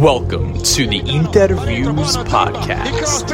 Welcome to the Interviews Podcast.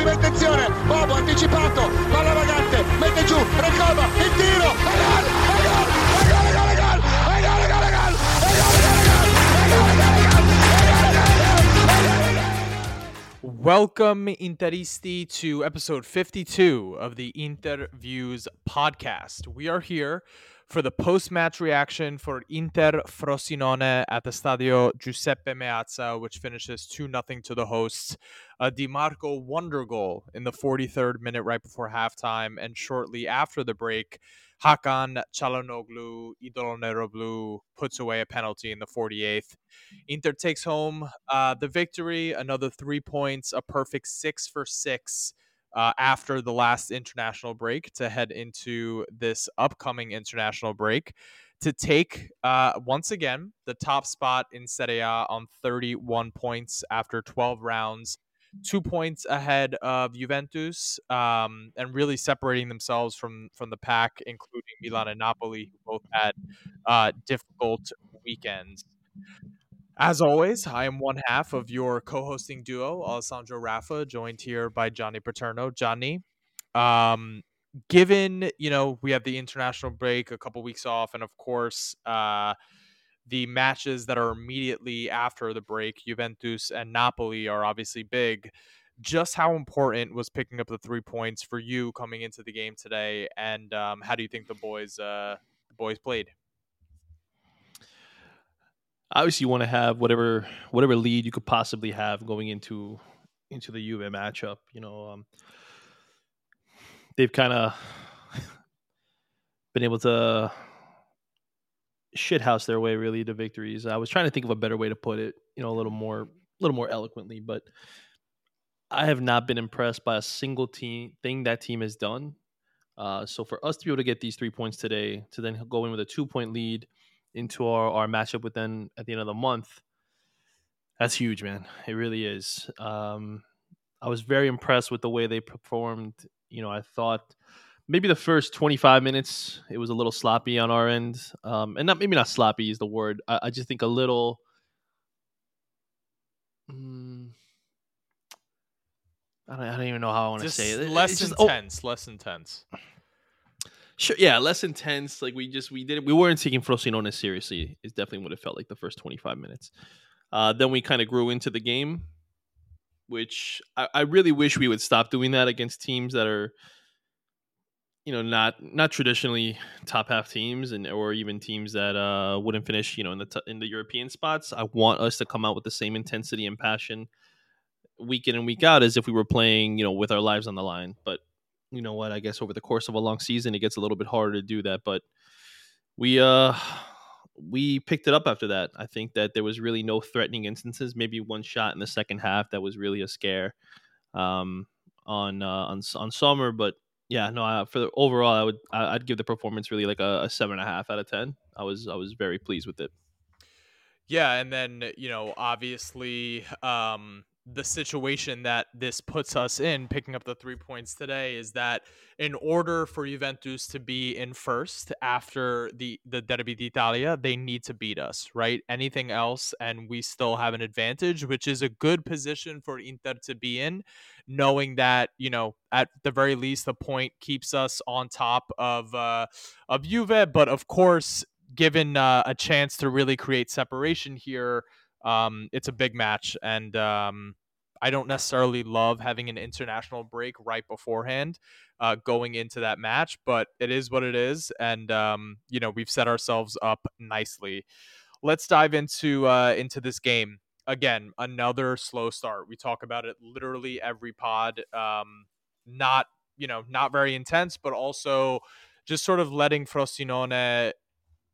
Welcome, Interisti, to episode 52 of the Interviews Podcast. We are here for the post-match reaction for Inter Frosinone at the Stadio Giuseppe Meazza, which finishes 2-0 to the hosts. A Dimarco wonder goal in the 43rd minute right before halftime, and shortly after the break, Hakan Çalhanoğlu, Idolo Nero Blue, puts away a penalty in the 48th. Inter takes home the victory, another 3 points, a perfect 6 for 6. After the last international break to head into this upcoming international break to take, once again, the top spot in Serie A on 31 points after 12 rounds, 2 points ahead of Juventus, and really separating themselves from the pack, including Milan and Napoli, who both had difficult weekends. As always, I am one half of your co-hosting duo, Alessandro Raffa, joined here by Johnny Paterno. Johnny, given, you know, we have the international break, a couple weeks off, and of course, the matches that are immediately after the break, Juventus and Napoli, are obviously big. Just how important was picking up the 3 points for you coming into the game today, and how do you think the boys played? Obviously, you want to have whatever lead you could possibly have going into the Juve matchup. You know, they've kind of been able to shithouse their way really to victories. I was trying to think of a better way to put it, you know, a little more eloquently, but I have not been impressed by a single thing that team has done. So for us to be able to get these 3 points today, to then go in with a 2-point lead into our matchup with them at the end of the month, that's huge, man. It really is. I was very impressed with the way they performed. You know, I thought maybe the first 25 minutes, it was a little sloppy on our end. And not sloppy is the word. I just think a little... I don't even know how I want to say it. Less intense. Sure, yeah, less intense. Like we weren't taking Frosinone seriously. It's definitely what it felt like the first 25 minutes. Then we kind of grew into the game, which I really wish we would stop doing that against teams that are, you know, not traditionally top half teams, and or even teams that wouldn't finish, you know, in the European spots. I want us to come out with the same intensity and passion week in and week out as if we were playing, you know, with our lives on the line, but. You know what? I guess over the course of a long season, it gets a little bit harder to do that. But we picked it up after that. I think that there was really no threatening instances. Maybe one shot in the second half that was really a scare on Sommer. But yeah, no. I'd give the performance really like a 7.5 out of 10. I was very pleased with it. Yeah, and then, you know, obviously. The situation that this puts us in, picking up the 3 points today, is that in order for Juventus to be in first after the Derby d'Italia, they need to beat us, right? Anything else, and we still have an advantage, which is a good position for Inter to be in, knowing that, you know, at the very least, the point keeps us on top of Juve. But of course, given a chance to really create separation here, it's a big match, and I don't necessarily love having an international break right beforehand going into that match, but it is what it is, and you know, we've set ourselves up nicely. Let's dive into this game. Again, another slow start. We talk about it literally every pod. Not very intense, but also just sort of letting Frosinone,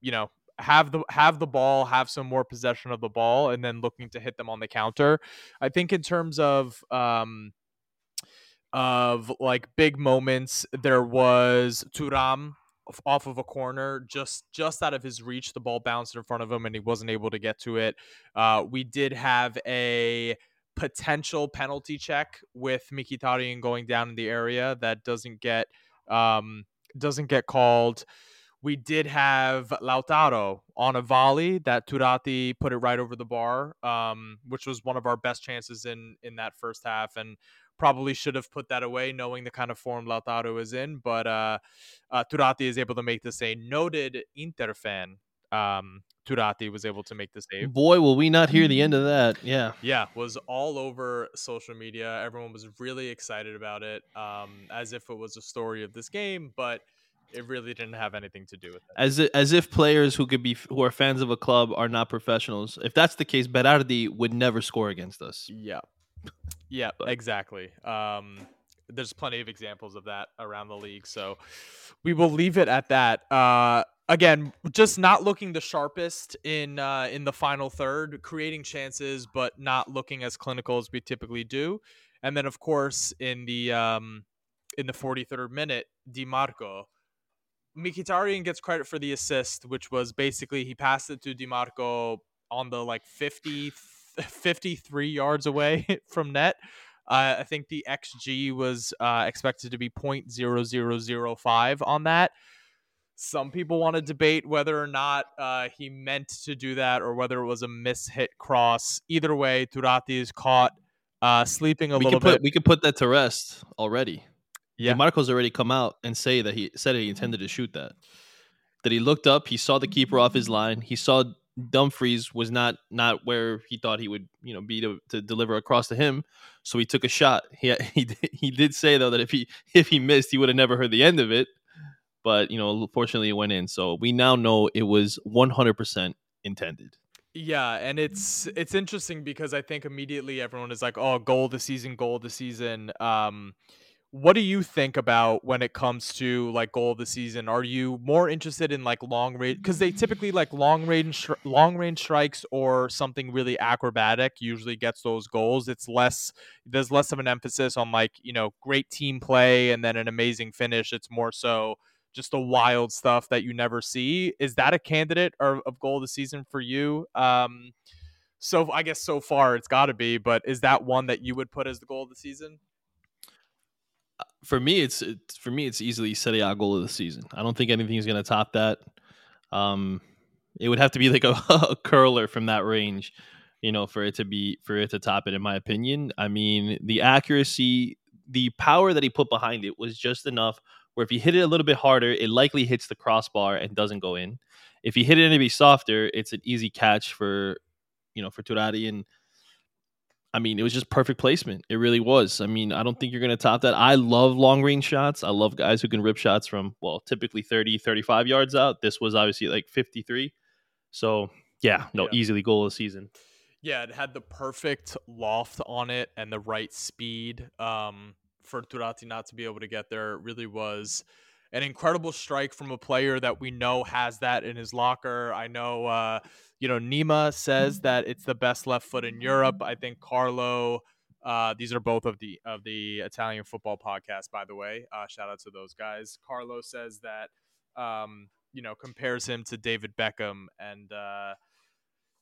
you know, have the ball, have some more possession of the ball, and then looking to hit them on the counter. I think in terms of like big moments, there was Thuram off of a corner, just out of his reach. The ball bounced in front of him and he wasn't able to get to it. We did have a potential penalty check with Mkhitaryan going down in the area that doesn't get called. we did have Lautaro on a volley that Turati put it right over the bar, which was one of our best chances in that first half, and probably should have put that away knowing the kind of form Lautaro is in. But Turati is able to make the save. Noted Inter fan Turati was able to make the save. Boy, will we not hear the end of that. Yeah, was all over social media. Everyone was really excited about it, as if it was a story of this game, but it really didn't have anything to do with it. As if players who are fans of a club are not professionals. If that's the case, Berardi would never score against us. Yeah, exactly. There's plenty of examples of that around the league, so we will leave it at that. Again, just not looking the sharpest in the final third, creating chances, but not looking as clinical as we typically do. And then, of course, in the 43rd minute, Dimarco. Mkhitaryan gets credit for the assist, which was basically he passed it to Dimarco on the 53 yards away from net. I think the XG was expected to be 0.0005 on that. Some people want to debate whether or not he meant to do that or whether it was a mishit cross. Either way, Turati is caught sleeping a little bit. We could put that to rest already. Yeah, Marco's already come out and say that he said he intended to shoot that. That he looked up, he saw the keeper off his line, he saw Dumfries was not where he thought he would, be to deliver a cross to him, so he took a shot. He did say though that if he missed, he would have never heard the end of it. But fortunately, it went in. So we now know it was 100% intended. Yeah, and it's interesting because I think immediately everyone is like, "Oh, goal of the season." What do you think about when it comes to goal of the season? Are you more interested in long range? Because they typically long range strikes or something really acrobatic usually gets those goals. It's less, there's less of an emphasis on great team play and then an amazing finish. It's more so just the wild stuff that you never see. Is that a candidate of goal of the season for you? So I guess so far it's got to be, but is that one that you would put as the goal of the season? For me, it's easily Serie A goal of the season. I don't think anything is going to top that. It would have to be a curler from that range, for it to top it. In my opinion, I mean the accuracy, the power that he put behind it was just enough. Where if he hit it a little bit harder, it likely hits the crossbar and doesn't go in. If he hit it a bit softer, it's an easy catch for Turati and. I mean, it was just perfect placement. It really was. I mean, I don't think you're going to top that. I love long-range shots. I love guys who can rip shots from, typically 30, 35 yards out. This was obviously 53. So, easily goal of the season. Yeah, it had the perfect loft on it and the right speed for Turati not to be able to get there. It really was an incredible strike from a player that we know has that in his locker. I know, Nima says that it's the best left foot in Europe. I think Carlo, these are both of the Italian football podcast, by the way. Shout out to those guys. Carlo says that, compares him to David Beckham and,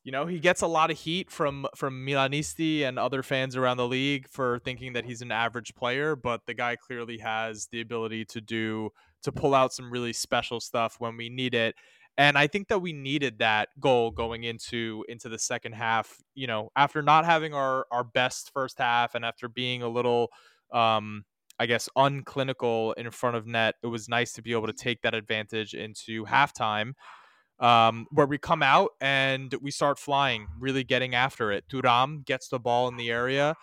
he gets a lot of heat from Milanisti and other fans around the league for thinking that he's an average player, but the guy clearly has the ability to pull out some really special stuff when we need it. And I think that we needed that goal going into the second half, after not having our best first half and after being a little, unclinical in front of net. It was nice to be able to take that advantage into halftime. Where we come out and we start flying, really getting after it. Thuram gets the ball in the area,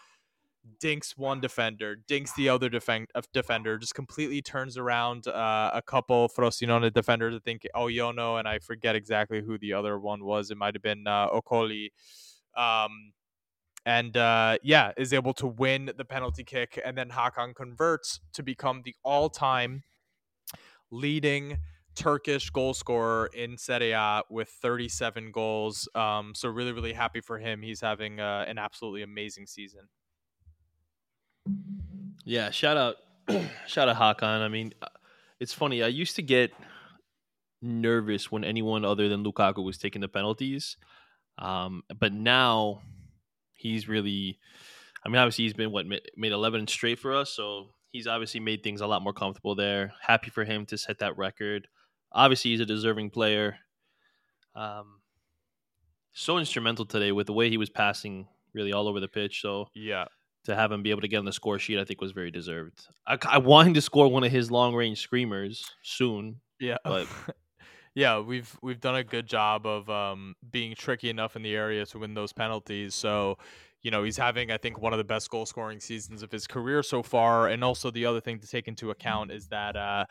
dinks one defender, dinks the other defender, just completely turns around a couple Frosinone defenders. I think Oyono, and I forget exactly who the other one was. It might have been Okoli. Is able to win the penalty kick. And then Hakan converts to become the all-time leading Turkish goal scorer in Serie A with 37 goals. So really, really happy for him. He's having an absolutely amazing season. Yeah, shout out Hakan. I mean, it's funny. I used to get nervous when anyone other than Lukaku was taking the penalties. But now he's really, I mean, obviously he's been made 11 straight for us. So he's obviously made things a lot more comfortable there. Happy for him to set that record. Obviously, he's a deserving player. So instrumental today with the way he was passing really all over the pitch. So yeah, to have him be able to get on the score sheet, I think was very deserved. I want him to score one of his long range screamers soon. Yeah. But yeah, we've done a good job of being tricky enough in the area to win those penalties. So, you know, he's having, I think, one of the best goal scoring seasons of his career so far. And also the other thing to take into account is that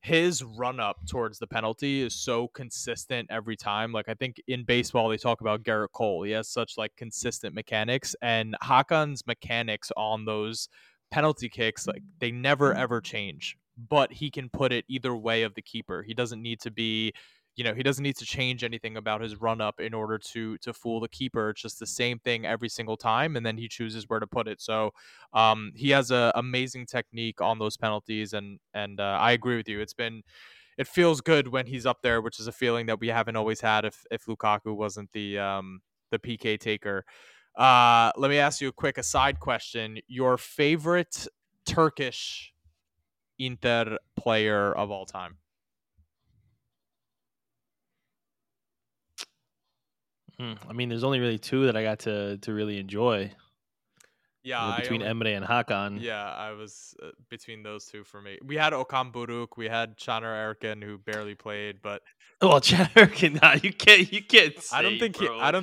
his run up towards the penalty is so consistent every time. Like, I think in baseball, they talk about Garrett Cole. He has such like consistent mechanics, and Hakan's mechanics on those penalty kicks, like they never, ever change, but he can put it either way of the keeper. He doesn't need to be, you know, he doesn't need to change anything about his run up in order to fool the keeper. It's just the same thing every single time, and then he chooses where to put it. So he has an amazing technique on those penalties, and I agree with you. It feels good when he's up there, which is a feeling that we haven't always had if Lukaku wasn't the PK taker. Let me ask you a quick aside question. Your favorite Turkish Inter player of all time? I mean, there's only really two that I got to really enjoy. Yeah, between Emre and Hakan. Yeah, I was between those two for me. We had Okan Buruk, we had Caner Erkin, who barely played, but well, Caner Erkin, nah, you can't. Say, I don't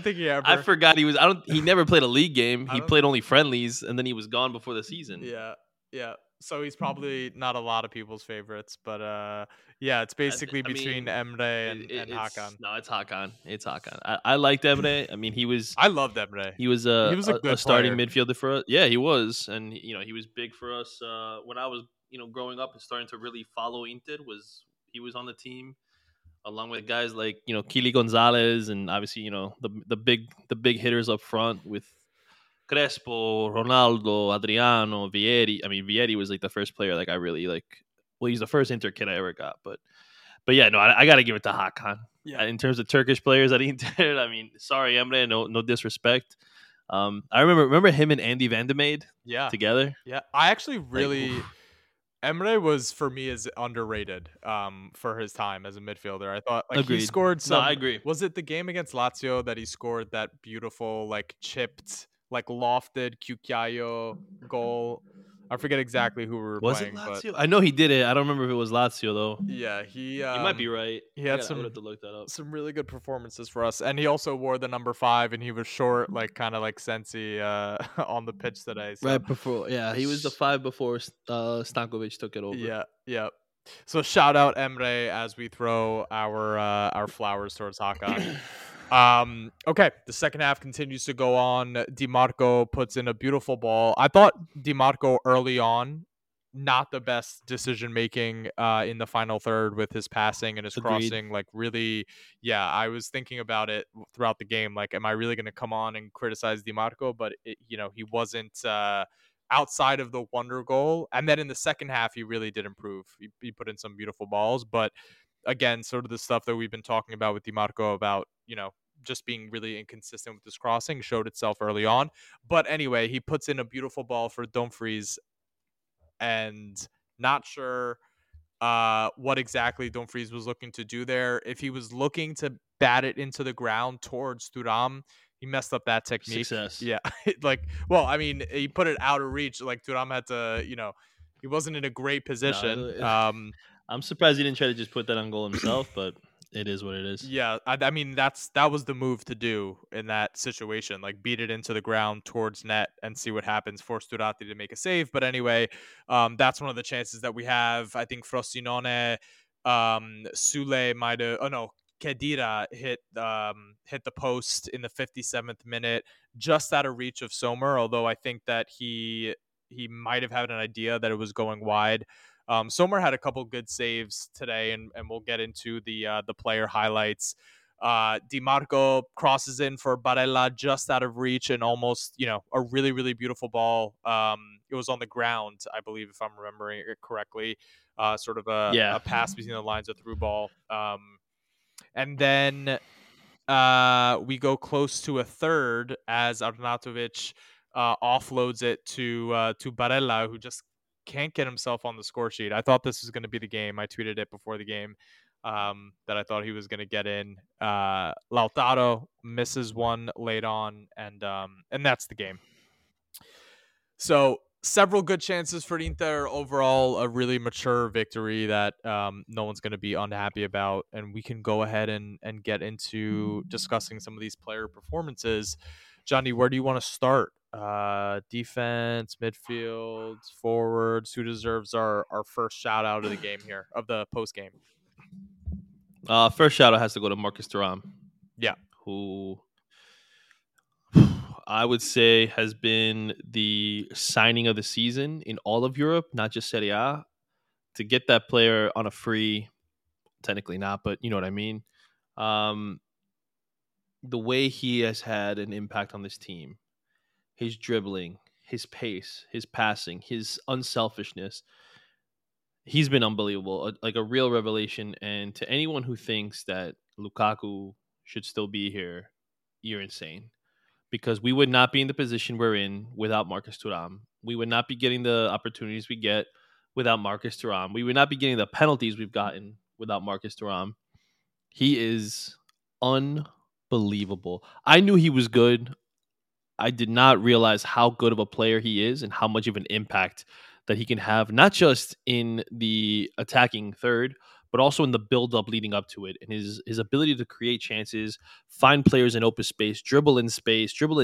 think he ever. I forgot he was. He never played a league game. He played only friendlies, and then he was gone before the season. Yeah. So he's probably not a lot of people's favorites, but yeah, it's basically between Emre and Hakan. No, it's Hakan. I liked Emre. I mean, I loved Emre. He was a starting midfielder for us. Yeah, he was, and you know, he was big for us when I was, you know, growing up and starting to really follow Inter. He was on the team along with guys like, you know, Kili Gonzalez, and obviously, you know, the big hitters up front with Crespo, Ronaldo, Adriano, Vieri. I mean, Vieri was like the first player like I really like. Well, he's the first Inter kid I ever got, but yeah, no, I got to give it to Hakan. Yeah. In terms of Turkish players at Inter, I mean, sorry Emre, no disrespect. I remember him and Andy van de Meij together. Yeah, I actually really. Emre was, for me, is underrated for his time as a midfielder. I thought like Agreed. He scored some. No, I agree. Was it the game against Lazio that he scored that beautiful like chipped, like lofted Cucchiaio goal? I forget exactly who we were playing. Was it Lazio? I know he did it. I don't remember if it was Lazio though. Yeah, he might be right. He had I have to look that up. Some really good performances for us, and he also wore the number 5, and he was short, like kind of like Sensi on the pitch today. So. Right before, yeah, he was the 5 before Stankovic took it over. Yeah. So shout out Emre as we throw our flowers towards Hakan. Okay, the second half continues to go on. Dimarco puts in a beautiful ball. I thought Dimarco early on, not the best decision-making in the final third with his passing and his crossing. Like, really, yeah, I was thinking about it throughout the game. Like, am I really going to come on and criticize Dimarco? But, he wasn't outside of the wonder goal. And then in the second half, he really did improve. He put in some beautiful balls. But, again, sort of the stuff that we've been talking about with Dimarco about, you know, just being really inconsistent with this crossing showed itself early on. But anyway, he puts in a beautiful ball for Dumfries, and not sure what exactly Dumfries was looking to do there. If he was looking to bat it into the ground towards Thuram, he messed up that technique. Success. Yeah. He put it out of reach. Like, Thuram had to, you know, he wasn't in a great position. I'm surprised he didn't try to just put that on goal himself, but... It is what it is. Yeah, I mean, that was the move to do in that situation. Like, beat it into the ground towards net and see what happens. Force Turati to make a save. But anyway, that's one of the chances that we have. I think Frosinone, Sule might have... Oh, no, Kedira hit the post in the 57th minute. Just out of reach of Sommer, although I think that he might have had an idea that it was going wide. Sommer had a couple good saves today, and we'll get into the player highlights. Dimarco crosses in for Barella just out of reach, and almost, you know, a really, really beautiful ball. It was on the ground, I believe, if I'm remembering it correctly. Sort of a pass between the lines, a through ball. And then we go close to a third as Arnautović offloads it to Barella, who just can't get himself on the score sheet. I thought this was going to be the game. I tweeted it before the game. that I thought he was going to get in. Lautaro misses one late on, and that's the game. So several good chances for Inter. Overall, a really mature victory that no one's going to be unhappy about. And we can go ahead and get into discussing some of these player performances. Johnny, where do you want to start? Defense, midfield, forwards, who deserves our first shout out of the game here, of the post game? First shout out has to go to Marcus Thuram. Yeah. Who I would say has been the signing of the season in all of Europe, not just Serie A. To get that player on a free, technically not, but you know what I mean. The way he has had an impact on this team, his dribbling, his pace, his passing, his unselfishness, he's been unbelievable, like a real revelation. And to anyone who thinks that Lukaku should still be here, you're insane. Because we would not be in the position we're in without Marcus Thuram. We would not be getting the opportunities we get without Marcus Thuram. We would not be getting the penalties we've gotten without Marcus Thuram. He is unbelievable. I knew he was good. I did not realize how good of a player he is and how much of an impact that he can have, not just in the attacking third, but also in the build-up leading up to it, and his ability to create chances, find players in open space, dribble in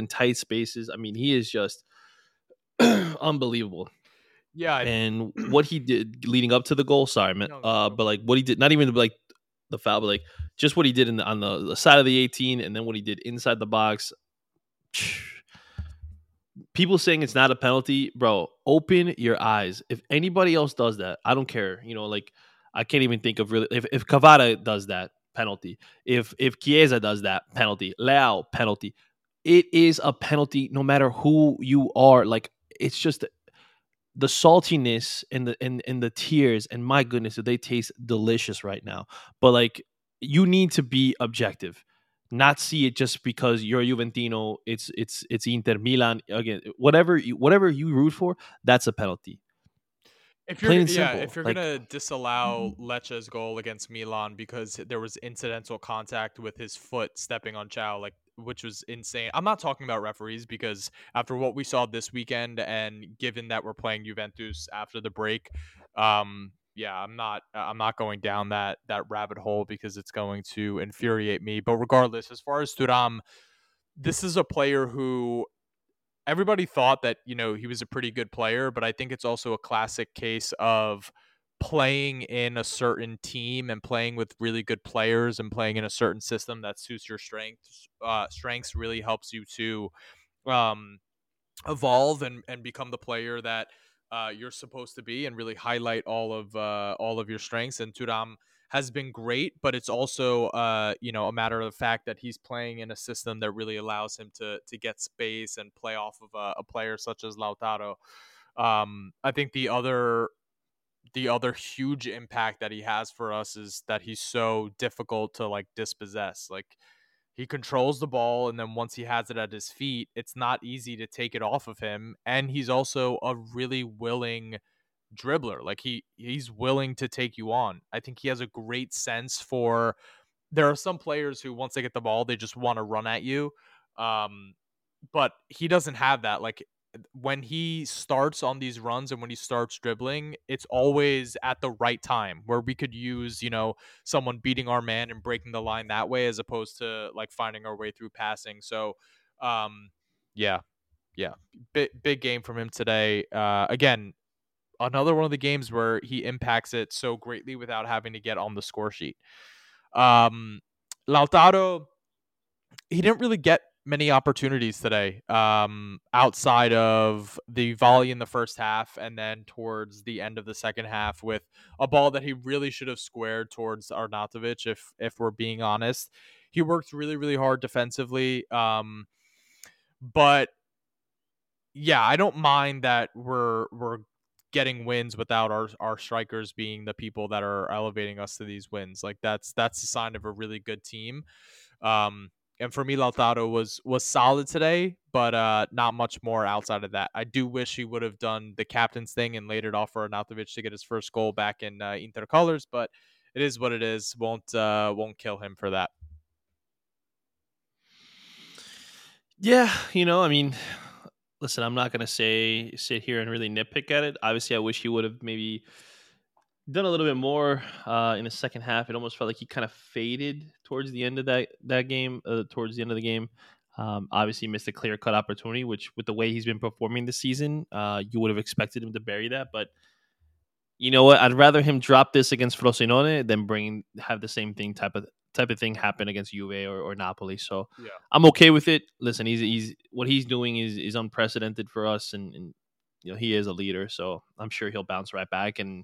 tight spaces. I mean, he is just unbelievable. Yeah. And what he did leading up to the goal, but like what he did, not even like the foul, but like just what he did on the side of the 18 and then what he did inside the box. People saying it's not a penalty, bro, open your eyes. If anybody else does that, I don't care. You know, like, I can't even think of really if Cavada does that, penalty. If Chiesa does that, penalty. Leao, penalty. It is a penalty no matter who you are. Like, it's just the saltiness and the tears, and my goodness, they taste delicious right now. But like, you need to be objective, not see it just because you're Juventino. It's Inter Milan again. Whatever you root for, that's a penalty. If you're gonna disallow Lecce's goal against Milan because there was incidental contact with his foot stepping on Chao, like, which was insane. I'm not talking about referees, because after what we saw this weekend, and given that we're playing Juventus after the break, I'm not going down that rabbit hole because it's going to infuriate me. But regardless, as far as Thuram, this is a player who. Everybody thought that, you know, he was a pretty good player, but I think it's also a classic case of playing in a certain team and playing with really good players and playing in a certain system that suits your strengths. Strengths really helps you to evolve and become the player that you're supposed to be, and really highlight all of your strengths. And Thuram has been great, but it's also a matter of the fact that he's playing in a system that really allows him to get space and play off of a player such as Lautaro. I think the other huge impact that he has for us is that he's so difficult to like dispossess. Like, he controls the ball, and then once he has it at his feet, it's not easy to take it off of him. And he's also a really willing dribbler. Like, he's willing to take you on. I think he has a great sense for, there are some players who once they get the ball they just want to run at you, but he doesn't have that. Like, when he starts on these runs and when he starts dribbling, it's always at the right time where we could use, you know, someone beating our man and breaking the line that way, as opposed to like finding our way through passing. So big game from him today. Again, another one of the games where he impacts it so greatly without having to get on the score sheet. Lautaro, he didn't really get many opportunities today, outside of the volley in the first half and then towards the end of the second half with a ball that he really should have squared towards Arnautović, if we're being honest. He worked really, really hard defensively, but yeah, I don't mind that we're getting wins without our strikers being the people that are elevating us to these wins. Like, that's a sign of a really good team. And for me, Lautaro was solid today, but not much more outside of that. I do wish he would have done the captain's thing and laid it off for Arnautović to get his first goal back in Inter colors, but it is what it is. Won't kill him for that. Yeah, you know, I mean, listen, I'm not going to sit here and really nitpick at it. Obviously, I wish he would have maybe done a little bit more in the second half. It almost felt like he kind of faded towards the end of that game, obviously missed a clear-cut opportunity, which with the way he's been performing this season, you would have expected him to bury that. But you know what? I'd rather him drop this against Frosinone than have the same thing type of thing happen against Juve or Napoli. So yeah. I'm okay with it. Listen, he's what he's doing is unprecedented for us, and you know, he is a leader, so I'm sure he'll bounce right back, and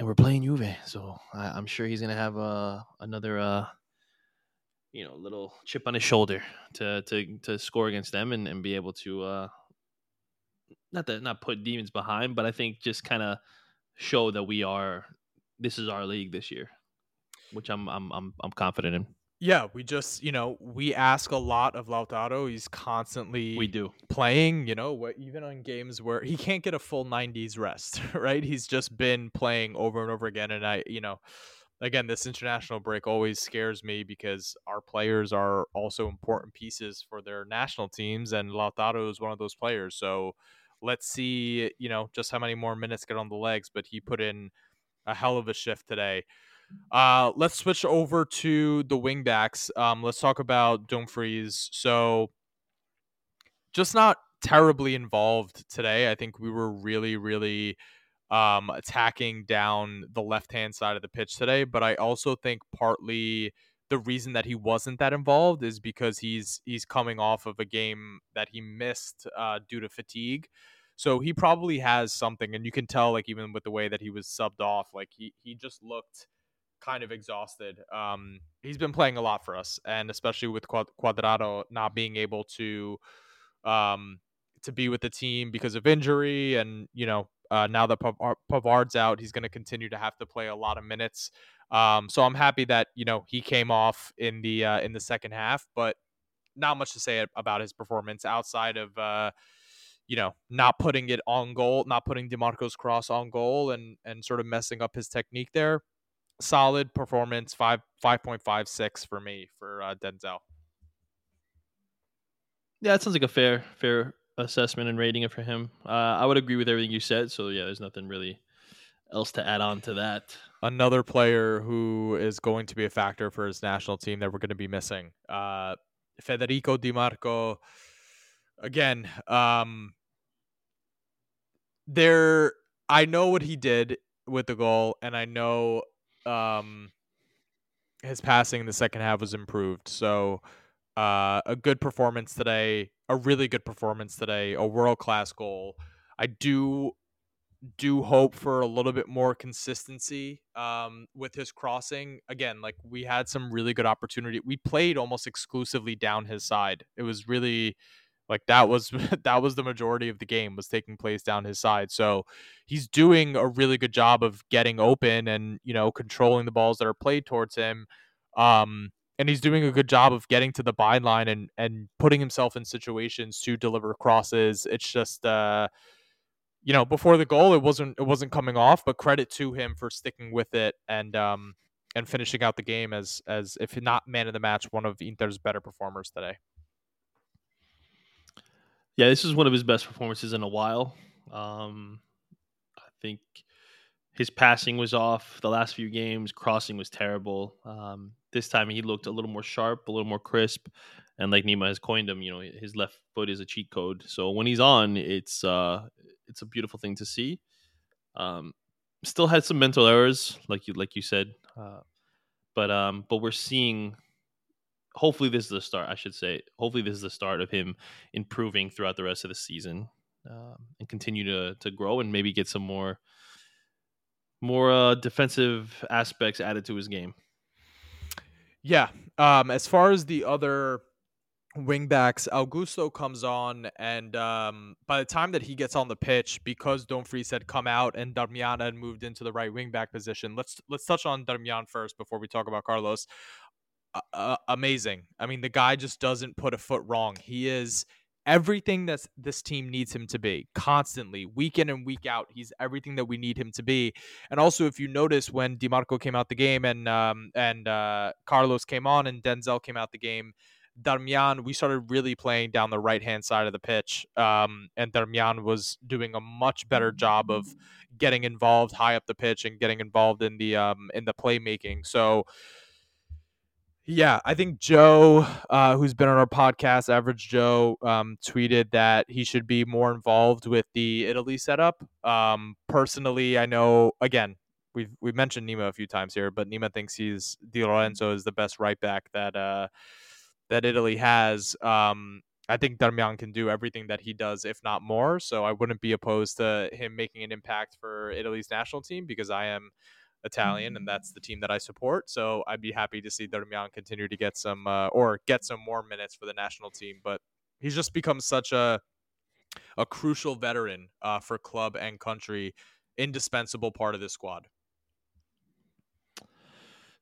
we're playing Juve, so I'm sure he's gonna have another little chip on his shoulder to score against them and be able to not put demons behind, but I think just kind of show that this is our league this year, which I'm confident in. Yeah, we just, we ask a lot of Lautaro. He's constantly playing, even on games where he can't get a full 90s rest, right? He's just been playing over and over again. And I, again, this international break always scares me because our players are also important pieces for their national teams. And Lautaro is one of those players. So let's see, just how many more minutes get on the legs. But he put in a hell of a shift today. Let's switch over to the wingbacks. Let's talk about Dumfries. So just not terribly involved today. I think we were really, really attacking down the left-hand side of the pitch today. But I also think partly the reason that he wasn't that involved is because he's coming off of a game that he missed due to fatigue. So he probably has something. And you can tell, even with the way that he was subbed off, he just looked kind of exhausted. He's been playing a lot for us, and especially with Cuadrado not being able to be with the team because of injury, and now that Pavard's out, he's going to continue to have to play a lot of minutes. So I'm happy that he came off in the second half, but not much to say about his performance outside of not putting it on goal, not putting Dimarco's cross on goal, and sort of messing up his technique there. Solid performance, 5.56 for me for Denzel. Yeah, that sounds like a fair assessment and rating for him. I would agree with everything you said. So yeah, there's nothing really else to add on to that. Another player who is going to be a factor for his national team that we're going to be missing, Federico Dimarco. Again, I know what he did with the goal, and I know his passing in the second half was improved. So a good performance today, a really good performance today, a world-class goal. I do hope for a little bit more consistency with his crossing. Again, we had some really good opportunity. We played almost exclusively down his side. It was really that was the majority of the game was taking place down his side. So he's doing a really good job of getting open and, controlling the balls that are played towards him. And he's doing a good job of getting to the byline and putting himself in situations to deliver crosses. It's just, before the goal, it wasn't coming off, but credit to him for sticking with it and finishing out the game as if not man of the match, one of Inter's better performers today. Yeah, this is one of his best performances in a while. I think his passing was off the last few games. Crossing was terrible. This time he looked a little more sharp, a little more crisp. And like Nima has coined him, his left foot is a cheat code. So when he's on, it's a beautiful thing to see. Still had some mental errors, like you said. But we're seeing... Hopefully this is the start, I should say. Hopefully this is the start of him improving throughout the rest of the season and continue to grow and maybe get some more defensive aspects added to his game. Yeah. As far as the other wingbacks, Augusto comes on, and by the time that he gets on the pitch, because Dumfries had come out and Darmian had moved into the right wingback position, let's touch on Darmian first before we talk about Carlos. Amazing. I mean, the guy just doesn't put a foot wrong. He is everything that this team needs him to be constantly, week in and week out. He's everything that we need him to be. And also, if you notice, when Dimarco came out the game and Carlos came on and Denzel came out the game, Darmian, we started really playing down the right-hand side of the pitch, and Darmian was doing a much better job of getting involved high up the pitch and getting involved in the playmaking. So, yeah, I think Joe, who's been on our podcast, Average Joe, tweeted that he should be more involved with the Italy setup. Personally, I know, again, we've mentioned Nima a few times here, but Nima thinks he's Di Lorenzo is the best right back that Italy has. I think Darmian can do everything that he does, if not more. So I wouldn't be opposed to him making an impact for Italy's national team, because I am Italian and that's the team that I support. So I'd be happy to see Darmian continue to get some more minutes for the national team. But he's just become such a crucial veteran for club and country, indispensable part of this squad.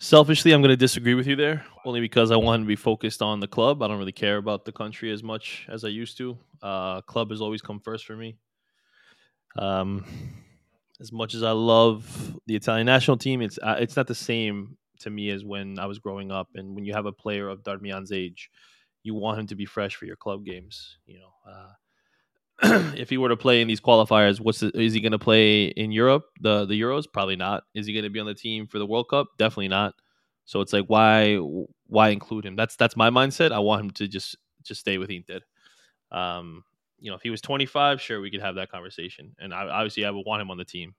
Selfishly, I'm going to disagree with you there, only because I want him to be focused on the club. I don't really care about the country as much as I used to. Club has always come first for me. As much as I love the Italian national team, it's not the same to me as when I was growing up. And when you have a player of Darmian's age, you want him to be fresh for your club games. You know, if he were to play in these qualifiers, is he going to play in Europe, the Euros? Probably not. Is he going to be on the team for the World Cup? Definitely not. So it's like, why include him? That's my mindset. I want him to just stay with Inter. You know, if he was 25, sure, we could have that conversation. And I would want him on the team.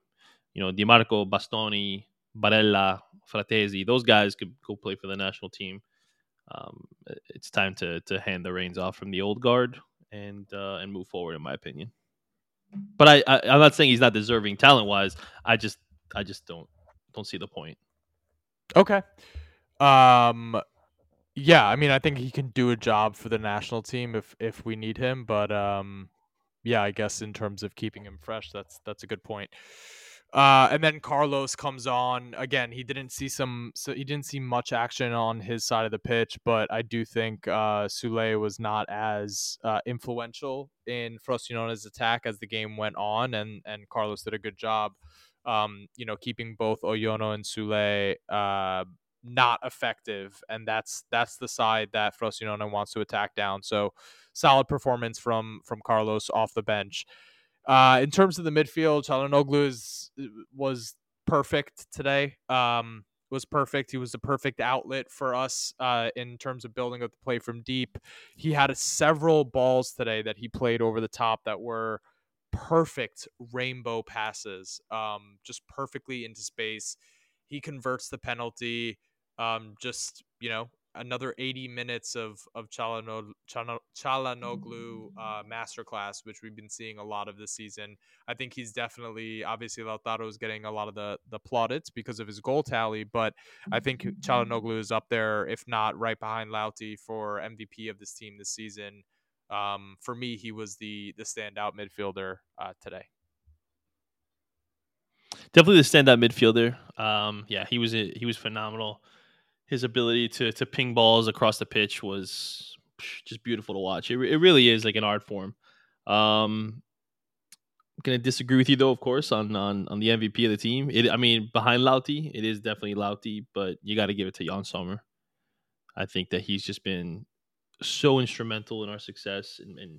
You know, Dimarco, Bastoni, Barella, Fratesi, those guys could go play for the national team. It's time to hand the reins off from the old guard and move forward, in my opinion. But I'm not saying he's not deserving talent wise. I just don't see the point. Okay. Yeah, I mean, I think he can do a job for the national team if we need him. But yeah, I guess in terms of keeping him fresh, that's a good point. And then Carlos comes on again. He didn't see much action on his side of the pitch, but I do think Sule was not as influential in Frosinone's attack as the game went on, and Carlos did a good job, you know, keeping both Oyono and Sule not effective, and that's the side that Frosinone wants to attack down. So solid performance from Carlos off the bench. In terms of the midfield, Çalhanoğlu was perfect today. Was perfect. He was the perfect outlet for us in terms of building up the play from deep. He had several balls today that he played over the top that were perfect rainbow passes, just perfectly into space. He converts the penalty. Just, you know, another 80 minutes of Çalhanoğlu masterclass, which we've been seeing a lot of this season. I think he's definitely, obviously Lautaro is getting a lot of the plaudits because of his goal tally, but I think Çalhanoğlu is up there, if not right behind Lauti, for MVP of this team this season. For me, he was the standout midfielder today. Definitely the standout midfielder. Yeah, he was phenomenal. His ability to ping balls across the pitch was just beautiful to watch. It really is like an art form. I'm going to disagree with you, though, of course, on the MVP of the team. Behind Lauti, it is definitely Lauti, but you got to give it to Jan Sommer. I think that he's just been so instrumental in our success and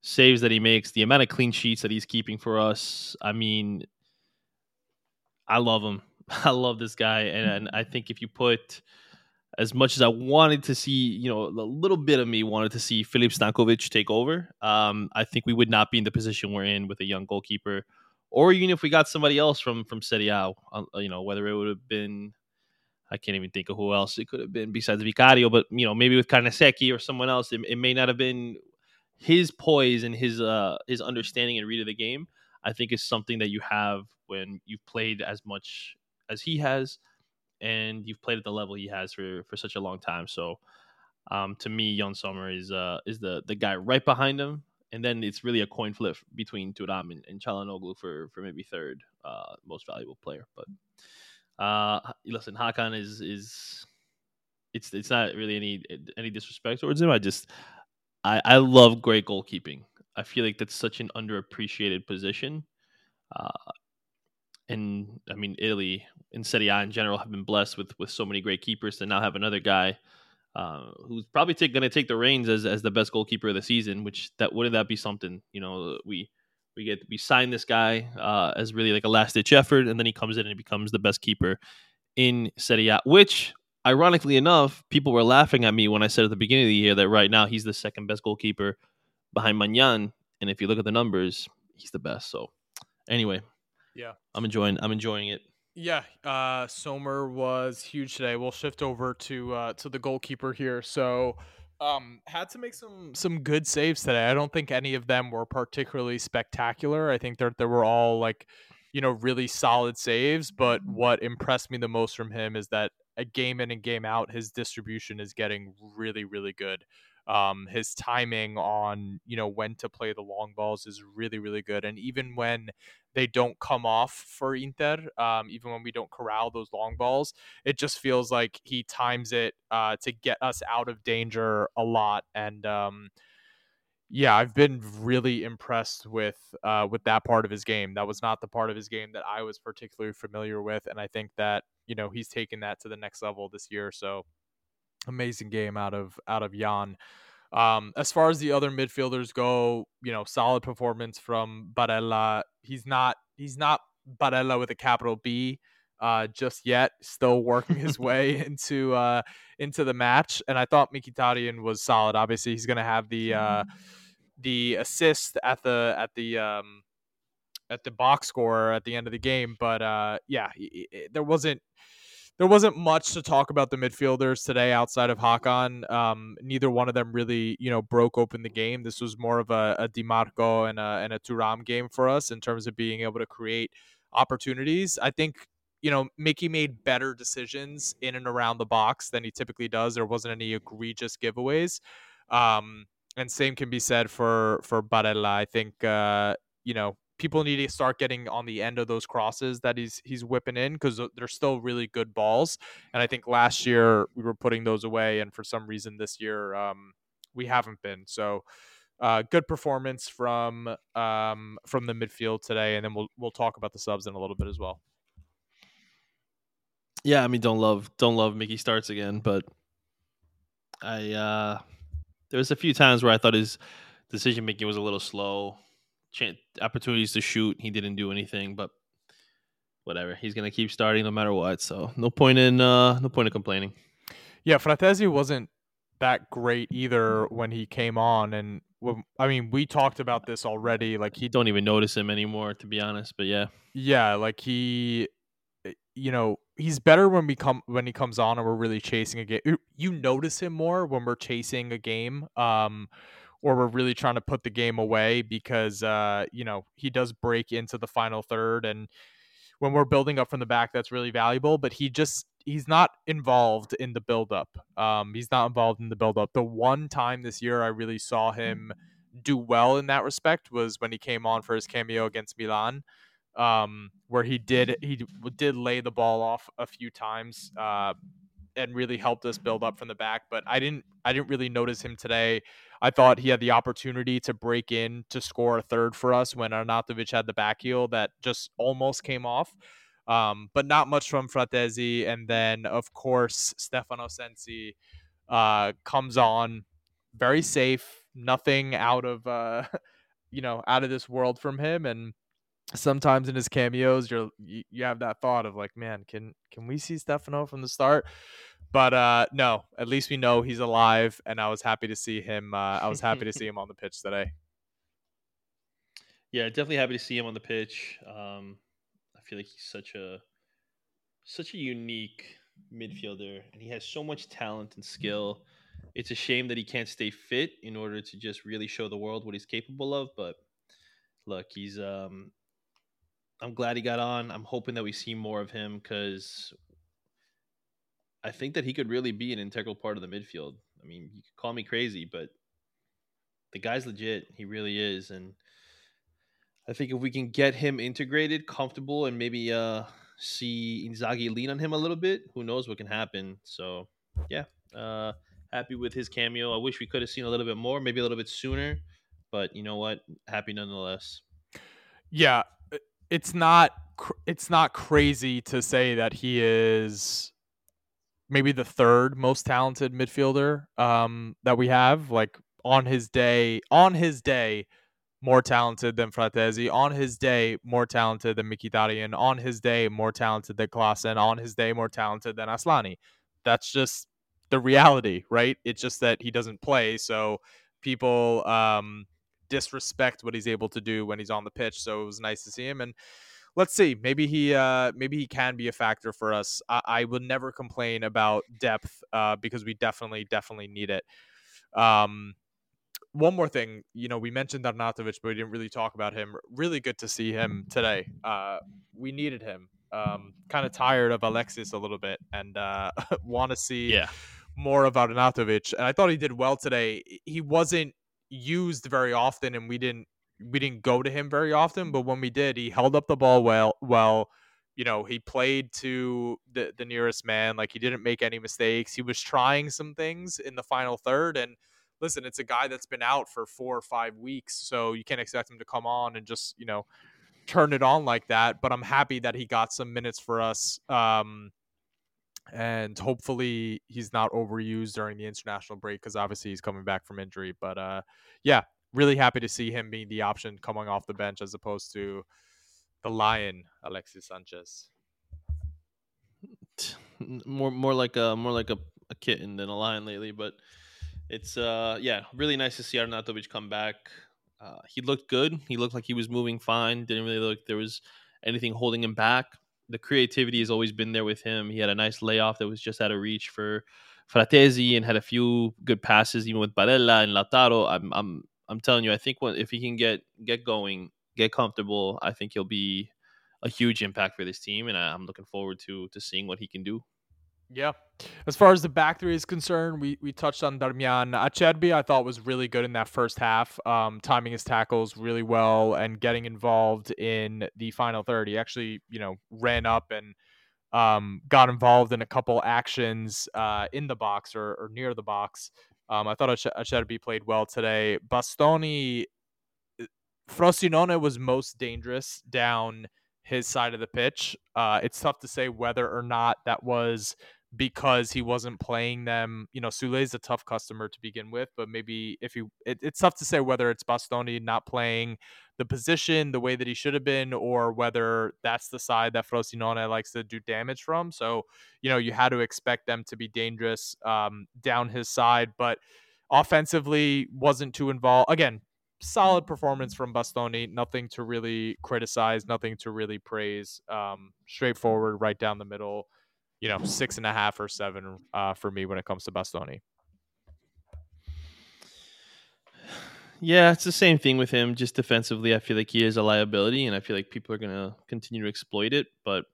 saves that he makes, the amount of clean sheets that he's keeping for us. I mean, I love him. I love this guy. And I think if you put, as much as I wanted to see, you know, a little bit of me wanted to see Filip Stankovic take over, I think we would not be in the position we're in with a young goalkeeper, or even if we got somebody else from Serie A, you know, whether it would have been, I can't even think of who else it could have been besides Vicario, but, you know, maybe with Karnaseki or someone else, it may not have been his poise and his understanding and read of the game. I think is something that you have when you've played as much as he has, and you've played at the level he has for such a long time. So to me, Jan Sommer is the guy right behind him, and then it's really a coin flip between Thuram and Çalhanoğlu for maybe third most valuable player. But listen, Hakan is it's not really any disrespect towards him. I just I love great goalkeeping. I feel like that's such an underappreciated position. And I mean, Italy and Serie A in general have been blessed with so many great keepers, to now have another guy who's probably going to take the reins as the best goalkeeper of the season, which wouldn't that be something? You know, we sign this guy as really like a last-ditch effort, and then he comes in and he becomes the best keeper in Serie A, which, ironically enough, people were laughing at me when I said at the beginning of the year that right now he's the second best goalkeeper behind Maignan, and if you look at the numbers, he's the best. So anyway, yeah, I'm enjoying it. Yeah, Sommer was huge today. We'll shift over to the goalkeeper here. So had to make some good saves today. I don't think any of them were particularly spectacular. I think that they were all like, you know, really solid saves. But what impressed me the most from him is that a game in and game out, his distribution is getting really, really good. His timing on, you know, when to play the long balls is really, really good. And even when they don't come off for Inter, even when we don't corral those long balls, it just feels like he times it to get us out of danger a lot. And yeah, I've been really impressed with that part of his game. That was not the part of his game that I was particularly familiar with. And I think that, you know, he's taken that to the next level this year. So amazing game out of Jan. As far as the other midfielders go, you know, solid performance from Barella. He's not Barella with a capital B just yet. Still working his way into the match. And I thought Mkhitaryan was solid. Obviously, he's going to have the assist at the box score at the end of the game. But yeah, there wasn't much to talk about the midfielders today outside of Hakan. Neither one of them really, you know, broke open the game. This was more of a Dimarco and a Thuram game for us in terms of being able to create opportunities. I think, you know, Mickey made better decisions in and around the box than he typically does. There wasn't any egregious giveaways. And same can be said for Barella. I think, you know, people need to start getting on the end of those crosses that he's whipping in, because they're still really good balls. And I think last year we were putting those away, and for some reason this year we haven't been. So good performance from the midfield today, and then we'll talk about the subs in a little bit as well. Yeah, I mean, don't love Mickey starts again, but I there was a few times where I thought his decision making was a little slow. Opportunities to shoot, he didn't do anything, but whatever, he's gonna keep starting no matter what, so no point in complaining. Yeah, Fratesi wasn't that great either when he came on, and I mean, we talked about this already, like he don't even notice him anymore, to be honest. But yeah, like he, you know, he's better when he comes on and we're really chasing a game. You notice him more when we're chasing a game, or we're really trying to put the game away, because, you know, he does break into the final third. And when we're building up from the back, that's really valuable. But he's not involved in the buildup. He's not involved in the buildup. The one time this year I really saw him do well in that respect was when he came on for his cameo against Milan, where he did lay the ball off a few times and really helped us build up from the back. But I didn't really notice him today. I thought he had the opportunity to break in to score a third for us when Arnautović had the back heel that just almost came off. But not much from Fratesi. And then, of course, Stefano Sensi comes on very safe. Nothing out of, you know, out of this world from him. And sometimes in his cameos, you have that thought of like, man, can we see Stefano from the start? But no, at least we know he's alive, and I was happy to see him. I was happy to see him on the pitch today. Yeah, definitely happy to see him on the pitch. I feel like he's such a unique midfielder, and he has so much talent and skill. It's a shame that he can't stay fit in order to just really show the world what he's capable of. But look, he's. I'm glad he got on. I'm hoping that we see more of him, because I think that he could really be an integral part of the midfield. I mean, you could call me crazy, but the guy's legit. He really is. And I think if we can get him integrated, comfortable, and maybe see Inzaghi lean on him a little bit, who knows what can happen. So, yeah, happy with his cameo. I wish we could have seen a little bit more, maybe a little bit sooner, but you know what? Happy nonetheless. Yeah, it's not crazy to say that he is maybe the third most talented midfielder that we have. Like on his day, more talented than Fratesi. On his day, more talented than Mkhitaryan. On his day, more talented than Klaassen. On his day, more talented than Aslani. That's just the reality, right? It's just that he doesn't play, so people disrespect what he's able to do when he's on the pitch. So it was nice to see him, and let's see, maybe he can be a factor for us. I would never complain about depth because we definitely need it. One more thing, you know, we mentioned Arnautović, but we didn't really talk about him. Really good to see him today. We needed him. Kind of tired of Alexis a little bit and want to see more of Arnautović. And I thought he did well today. He wasn't used very often, and we didn't go to him very often. But when we did, he held up the ball well. You know, he played to the nearest man. Like, he didn't make any mistakes. He was trying some things in the final third, and listen, it's a guy that's been out for 4 or 5 weeks, so you can't expect him to come on and just, you know, turn it on like that. But I'm happy that he got some minutes for us, and hopefully he's not overused during the international break because obviously he's coming back from injury. But really happy to see him being the option coming off the bench as opposed to the Lion, Alexis Sanchez. More like a kitten than a lion lately, but. It's really nice to see Arnautović come back. He looked good. He looked like he was moving fine. Didn't really look there was anything holding him back. The creativity has always been there with him. He had a nice layoff that was just out of reach for Fratesi and had a few good passes even with Barella and Lautaro. I'm telling you, I think if he can get going, get comfortable, I think he'll be a huge impact for this team, and I'm looking forward to seeing what he can do. Yeah. As far as the back three is concerned, we touched on Darmian. Acerbi, I thought, was really good in that first half, timing his tackles really well and getting involved in the final third. He actually, you know, ran up and got involved in a couple actions in the box or near the box. I thought Acerbi played well today. Bastoni, Frosinone was most dangerous down his side of the pitch. It's tough to say whether or not that was because he wasn't playing them. You know, Sule is a tough customer to begin with, but maybe it's tough to say whether it's Bastoni not playing the position the way that he should have been, or whether that's the side that Frosinone likes to do damage from. So, you know, you had to expect them to be dangerous down his side, but offensively wasn't too involved. Again, solid performance from Bastoni. Nothing to really criticize, nothing to really praise. Straightforward, right down the middle. You know, 6.5 or 7 for me when it comes to Bastoni. Yeah, it's the same thing with him. Just defensively, I feel like he is a liability, and I feel like people are going to continue to exploit it. But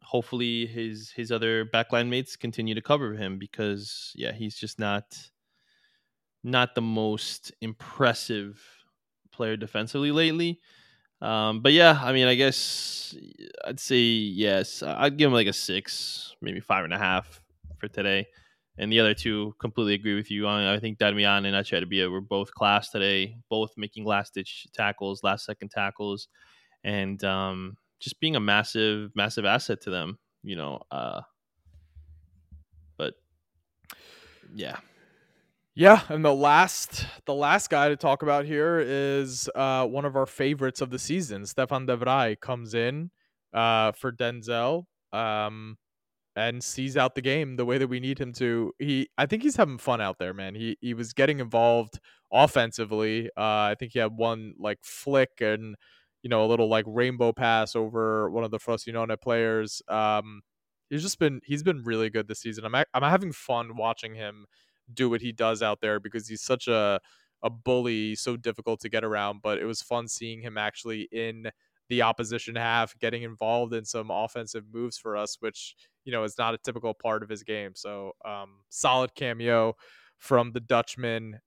hopefully his other backline mates continue to cover him because, yeah, he's just not the most impressive player defensively lately. But yeah, I mean, I guess I'd say yes. I'd give him like a 6, maybe 5.5 for today. And the other two, completely agree with you. I think Darmian and Acerbi were both class today, both making last-ditch tackles, last-second tackles, and just being a massive, massive asset to them, you know. But yeah. Yeah, and the last guy to talk about here is one of our favorites of the season. Stefan De Vrij comes in for Denzel and sees out the game the way that we need him to. I think he's having fun out there, man. He was getting involved offensively. I think he had one like flick and, you know, a little like rainbow pass over one of the Frosinone players. He's been really good this season. I'm having fun watching him do what he does out there because he's such a bully, so difficult to get around, but it was fun seeing him actually in the opposition half getting involved in some offensive moves for us, which, you know, is not a typical part of his game. So solid cameo from the Dutchman.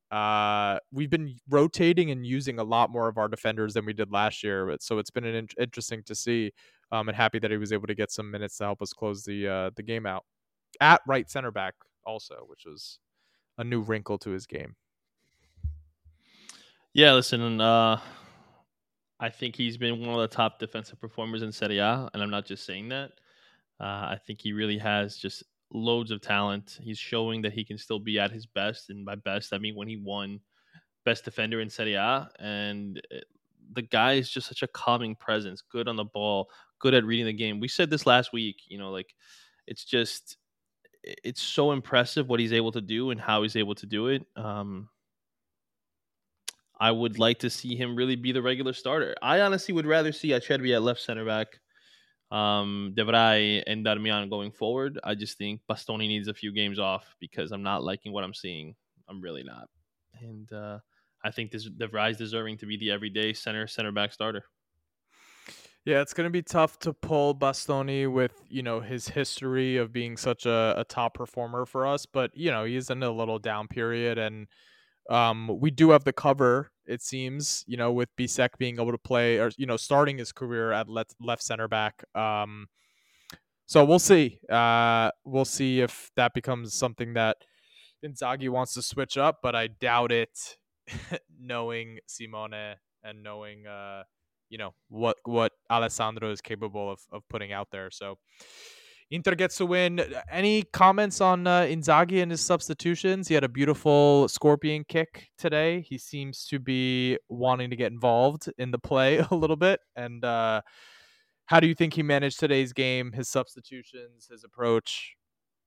We've been rotating and using a lot more of our defenders than we did last year, but so it's been an interesting to see, and happy that he was able to get some minutes to help us close the game out at right center back. also, which was a new wrinkle to his game. Yeah, listen, I think he's been one of the top defensive performers in Serie A, and I'm not just saying that. I think he really has just loads of talent. He's showing that he can still be at his best, and by best, I mean when he won best defender in Serie A, and the guy is just such a calming presence, good on the ball, good at reading the game. We said this last week, you know, like, it's just, it's so impressive what he's able to do and how he's able to do it. I would like to see him really be the regular starter. I honestly would rather see Acerbi at left center back, De Vrij and Darmian going forward. I just think Bastoni needs a few games off because I'm not liking what I'm seeing. I'm really not. And I think this De Vrij is deserving to be the everyday center back starter. Yeah, it's going to be tough to pull Bastoni with, you know, his history of being such a top performer for us. But, you know, he's in a little down period, and we do have the cover, it seems, you know, with Bisek being able to play, or, you know, starting his career at left center back. So we'll see. We'll see if that becomes something that Inzaghi wants to switch up, but I doubt it, knowing Simone and knowing, you know, what Alessandro is capable of putting out there. So Inter gets a win. Any comments on Inzaghi and his substitutions? He had a beautiful scorpion kick today. He seems to be wanting to get involved in the play a little bit. And how do you think he managed today's game, his substitutions, his approach?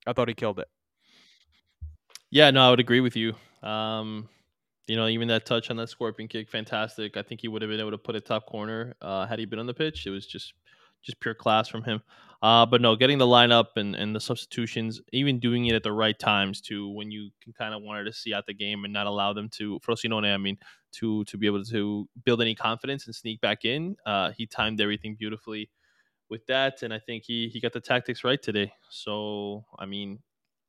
I thought he killed it. Yeah, no, I would agree with you. You know, even that touch on that scorpion kick, fantastic. I think he would have been able to put a top corner had he been on the pitch. It was just pure class from him. But no, getting the lineup and the substitutions, even doing it at the right times too, when you can kind of wanted to see out the game and not allow them to Frosinone, I mean, to be able to build any confidence and sneak back in. He timed everything beautifully with that, and I think he got the tactics right today. So I mean,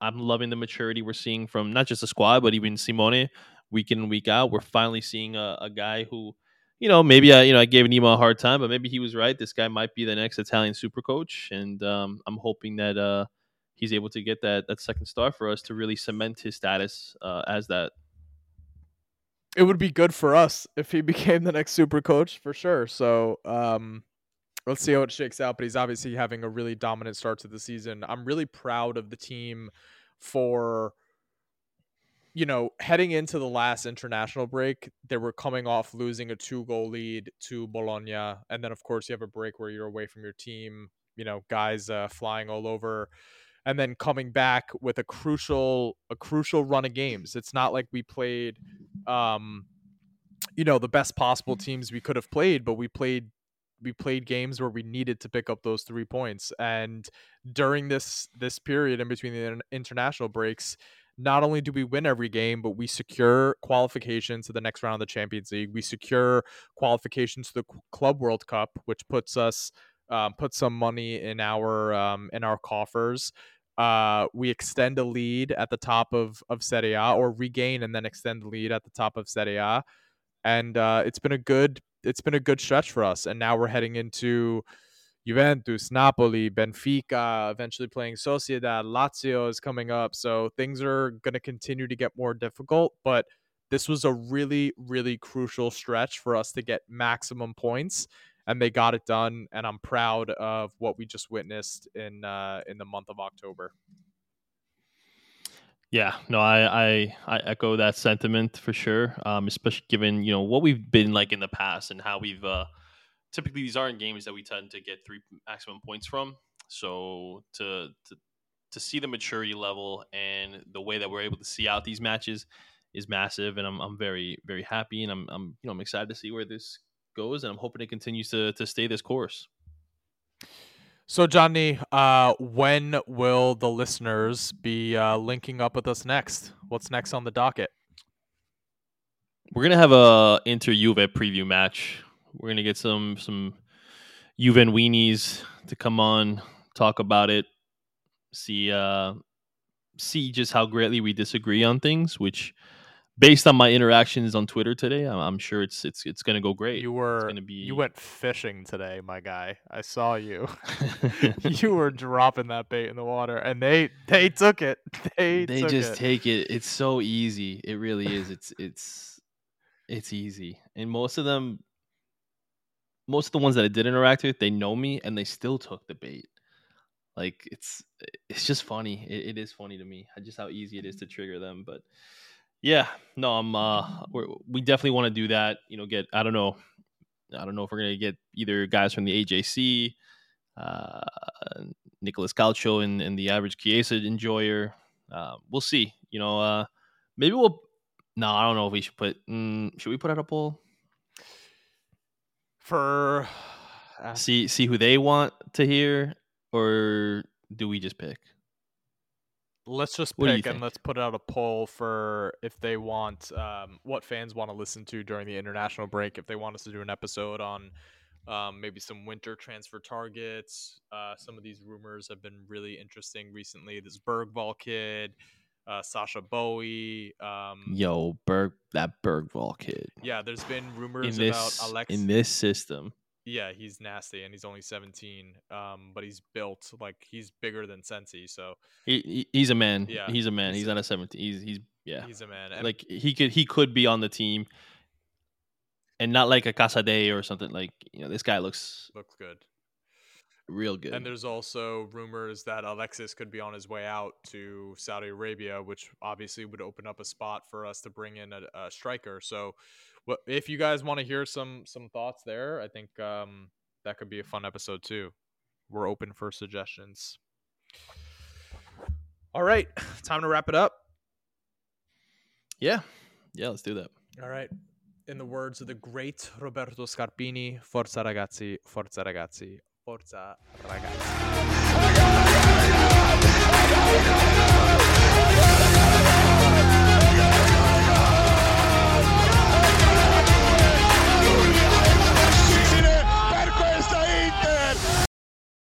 I'm loving the maturity we're seeing from not just the squad, but even Simone, week in and week out. We're finally seeing a guy who, you know, maybe I gave Nima a hard time, but maybe he was right. This guy might be the next Italian super coach, and I'm hoping that he's able to get that second star for us to really cement his status as that. It would be good for us if he became the next super coach for sure. So let's see how it shakes out. But he's obviously having a really dominant start to the season. I'm really proud of the team for, you know, heading into the last international break, they were coming off losing a 2-goal lead to Bologna. And then, of course, you have a break where you're away from your team, you know, guys flying all over, and then coming back with a crucial run of games. It's not like we played, you know, the best possible teams we could have played, but we played games where we needed to pick up those 3 points. And during this period in between the international breaks, not only do we win every game, but we secure qualification to the next round of the Champions League. We secure qualification to the Club World Cup, which puts us puts some money in our coffers. We extend a lead at the top of Serie A, or regain and then extend the lead at the top of Serie A, and it's been a good stretch for us. And now we're heading into Juventus, Napoli, Benfica, eventually playing Sociedad, Lazio is coming up. So things are going to continue to get more difficult, but this was a really, really crucial stretch for us to get maximum points, and they got it done. And I'm proud of what we just witnessed in the month of October. Yeah, no, I echo that sentiment for sure. Especially given, you know, what we've been like in the past and how we've, typically, these aren't games that we tend to get 3 maximum points from. So to see the maturity level and the way that we're able to see out these matches is massive, and I'm very, very happy, and I'm excited to see where this goes, and I'm hoping it continues to stay this course. So, Johnny, when will the listeners be linking up with us next? What's next on the docket? We're gonna have a Inter-Juve preview match. We're going to get some Juven weenies to come on, talk about it, see just how greatly we disagree on things, which based on my interactions on Twitter today, I'm sure it's going to go great. You went fishing today, my guy. I saw you. You were dropping that bait in the water, and they took it. They just take it. It's so easy. It really is. It's easy, and most of the ones that I did interact with, they know me, and they still took the bait. Like it's just funny. It is funny to me just how easy it is to trigger them, but. Yeah, no, we definitely want to do that. You know, I don't know if we're gonna get either guys from the AJC, Nicholas Calcio and the average Chiesa enjoyer. We'll see. You know, maybe we'll. No, I don't know if we should put. Should we put out a poll for see who they want to hear, or do we just pick? Let's just pick and let's put out a poll for if they want what fans want to listen to during the international break. If they want us to do an episode on maybe some winter transfer targets. Some of these rumors have been really interesting recently. This Bergvall kid, Sasha Bowie. That Bergvall kid. Yeah, there's been rumors about Alex. In this system. Yeah, he's nasty, and he's only 17, but he's built. Like, he's bigger than Sensi, so... He's a man. Yeah. He's a man. He's not a 17. He's a man. Like, he could be on the team, and not like a Casadei or something. Like, you know, this guy looks good. Real good. And there's also rumors that Alexis could be on his way out to Saudi Arabia, which obviously would open up a spot for us to bring in a striker, so... If you guys want to hear some thoughts there, I think that could be a fun episode too. We're open for suggestions. All right, time to wrap it up. Yeah, let's do that. All right. In the words of the great Roberto Scarpini, Forza ragazzi, forza ragazzi, forza ragazzi.